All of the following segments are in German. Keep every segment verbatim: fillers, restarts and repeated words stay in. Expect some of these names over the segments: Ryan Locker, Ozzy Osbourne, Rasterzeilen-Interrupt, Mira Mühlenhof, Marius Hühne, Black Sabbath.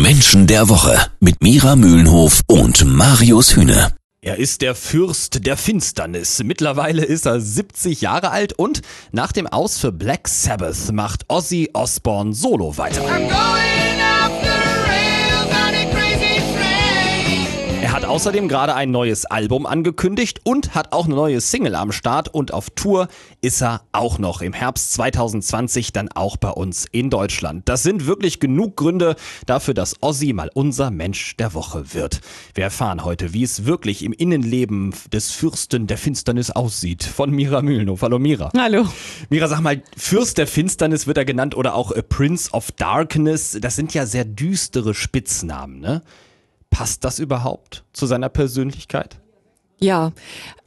Menschen der Woche mit Mira Mühlenhof und Marius Hühne. Er ist der Fürst der Finsternis. Mittlerweile ist er siebzig Jahre alt und nach dem Aus für Black Sabbath macht Ozzy Osbourne solo weiter. Er hat außerdem gerade ein neues Album angekündigt und hat auch eine neue Single am Start, und auf Tour ist er auch noch im Herbst zwanzig zwanzig dann auch bei uns in Deutschland. Das sind wirklich genug Gründe dafür, dass Ozzy mal unser Mensch der Woche wird. Wir erfahren heute, wie es wirklich im Innenleben des Fürsten der Finsternis aussieht, von Mira Mühlenhof. Hallo Mira. Hallo. Mira, sag mal, Fürst der Finsternis wird er genannt oder auch Prince of Darkness. Das sind ja sehr düstere Spitznamen, ne? Passt das überhaupt zu seiner Persönlichkeit? Ja,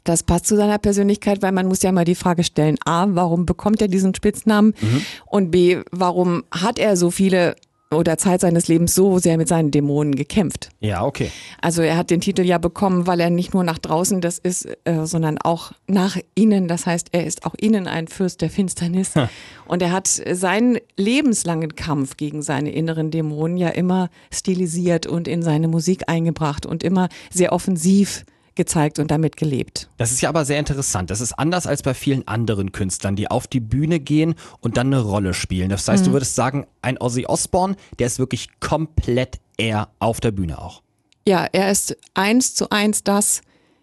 das passt zu seiner Persönlichkeit, weil man muss ja mal die Frage stellen, A, warum bekommt er diesen Spitznamen? Mhm. Und B, warum hat er so viele oder Zeit seines Lebens so sehr mit seinen Dämonen gekämpft? Ja, okay. Also er hat den Titel ja bekommen, weil er nicht nur nach draußen das ist, äh, sondern auch nach innen. Das heißt, er ist auch innen ein Fürst der Finsternis. Ha. Und er hat seinen lebenslangen Kampf gegen seine inneren Dämonen ja immer stilisiert und in seine Musik eingebracht und immer sehr offensiv gezeigt und damit gelebt. Das ist ja aber sehr interessant. Das ist anders als bei vielen anderen Künstlern, die auf die Bühne gehen und dann eine Rolle spielen. Das heißt, mhm. du würdest sagen, ein Ozzy Osbourne, der ist wirklich komplett er auf der Bühne auch. Ja, er ist eins zu eins das,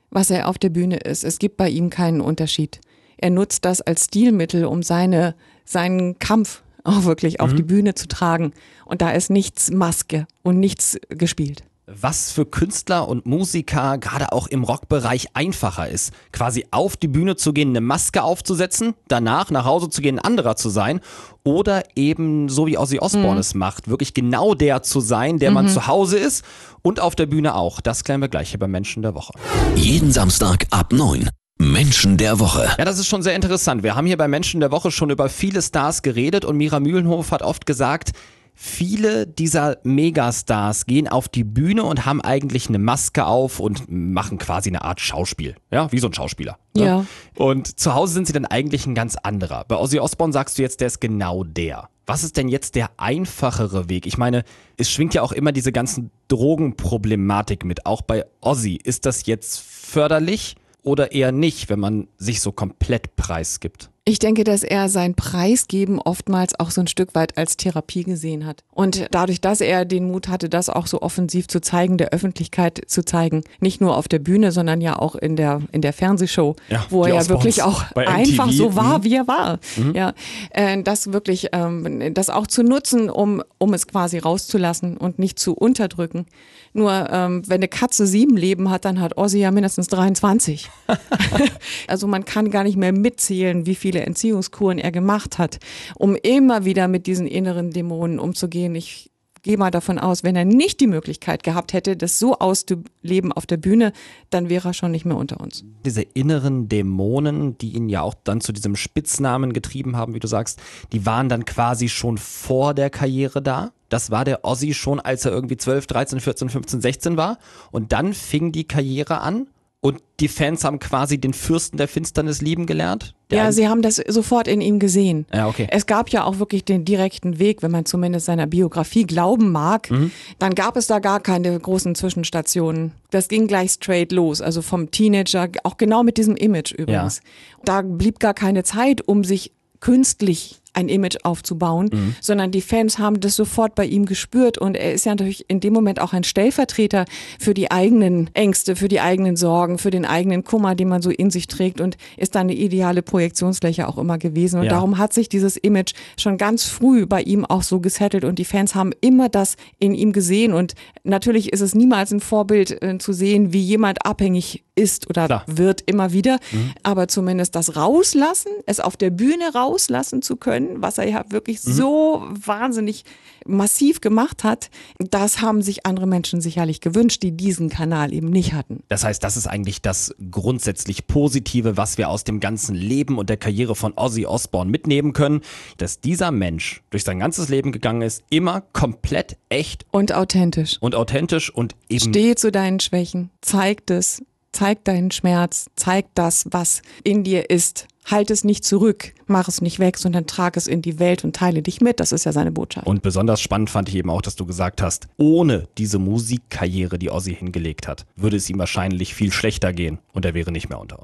was er auf der Bühne ist. Es gibt bei ihm keinen Unterschied. Er nutzt das als Stilmittel, um seine, seinen Kampf auch wirklich mhm. auf die Bühne zu tragen. Und da ist nichts Maske und nichts gespielt. Was für Künstler und Musiker gerade auch im Rockbereich einfacher ist, quasi auf die Bühne zu gehen, eine Maske aufzusetzen, danach nach Hause zu gehen, ein anderer zu sein, oder eben so wie Ozzy Osbourne mhm. es macht, wirklich genau der zu sein, der mhm. man zu Hause ist und auf der Bühne auch. Das klären wir gleich hier beim Menschen der Woche. Jeden Samstag ab neun. Menschen der Woche. Ja, das ist schon sehr interessant. Wir haben hier bei Menschen der Woche schon über viele Stars geredet und Mira Mühlenhof hat oft gesagt, viele dieser Megastars gehen auf die Bühne und haben eigentlich eine Maske auf und machen quasi eine Art Schauspiel. Ja, wie so ein Schauspieler. Ne? Ja. Und zu Hause sind sie dann eigentlich ein ganz anderer. Bei Ozzy Osbourne sagst du jetzt, der ist genau der. Was ist denn jetzt der einfachere Weg? Ich meine, es schwingt ja auch immer diese ganzen Drogenproblematik mit. Auch bei Ozzy. Ist das jetzt förderlich oder eher nicht, wenn man sich so komplett preisgibt? Ich denke, dass er sein Preisgeben oftmals auch so ein Stück weit als Therapie gesehen hat. Und dadurch, dass er den Mut hatte, das auch so offensiv zu zeigen, der Öffentlichkeit zu zeigen, nicht nur auf der Bühne, sondern ja auch in der, in der Fernsehshow, ja, wo er ja wirklich auch einfach so war, wie er war. Mhm. Ja, äh, das wirklich, ähm, das auch zu nutzen, um, um es quasi rauszulassen und nicht zu unterdrücken. Nur, ähm, wenn eine Katze sieben Leben hat, dann hat Ozzy ja mindestens dreiundzwanzig. Also man kann gar nicht mehr mitzählen, wie viel Entziehungskuren er gemacht hat, um immer wieder mit diesen inneren Dämonen umzugehen. Ich gehe mal davon aus, wenn er nicht die Möglichkeit gehabt hätte, das so auszuleben auf der Bühne, dann wäre er schon nicht mehr unter uns. Diese inneren Dämonen, die ihn ja auch dann zu diesem Spitznamen getrieben haben, wie du sagst, die waren dann quasi schon vor der Karriere da. Das war der Ozzy schon, als er irgendwie zwölf, dreizehn, vierzehn, fünfzehn, sechzehn war. Und dann fing die Karriere an. Und die Fans haben quasi den Fürsten der Finsternis lieben gelernt? Ja, sie haben das sofort in ihm gesehen. Ja, okay. Es gab ja auch wirklich den direkten Weg, wenn man zumindest seiner Biografie glauben mag, mhm. dann gab es da gar keine großen Zwischenstationen. Das ging gleich straight los, also vom Teenager, auch genau mit diesem Image übrigens. Ja. Da blieb gar keine Zeit, um sich künstlich ein Image aufzubauen, mhm. sondern die Fans haben das sofort bei ihm gespürt, und er ist ja natürlich in dem Moment auch ein Stellvertreter für die eigenen Ängste, für die eigenen Sorgen, für den eigenen Kummer, den man so in sich trägt, und ist da eine ideale Projektionsfläche auch immer gewesen, und ja. darum hat sich dieses Image schon ganz früh bei ihm auch so gesettelt, und die Fans haben immer das in ihm gesehen, und natürlich ist es niemals ein Vorbild äh, zu sehen, wie jemand abhängig ist oder Klar. wird immer wieder, mhm. aber zumindest das rauslassen, es auf der Bühne rauslassen zu können, was er ja wirklich mhm. so wahnsinnig massiv gemacht hat, das haben sich andere Menschen sicherlich gewünscht, die diesen Kanal eben nicht hatten. Das heißt, das ist eigentlich das grundsätzlich Positive, was wir aus dem ganzen Leben und der Karriere von Ozzy Osbourne mitnehmen können, dass dieser Mensch durch sein ganzes Leben gegangen ist, immer komplett echt. Und authentisch. Und authentisch und eben. Steh zu deinen Schwächen, zeig es. zeig deinen Schmerz, zeig das, was in dir ist. Halt es nicht zurück, mach es nicht weg, sondern trag es in die Welt und teile dich mit. Das ist ja seine Botschaft. Und besonders spannend fand ich eben auch, dass du gesagt hast, ohne diese Musikkarriere, die Ozzy hingelegt hat, würde es ihm wahrscheinlich viel schlechter gehen und er wäre nicht mehr unter uns.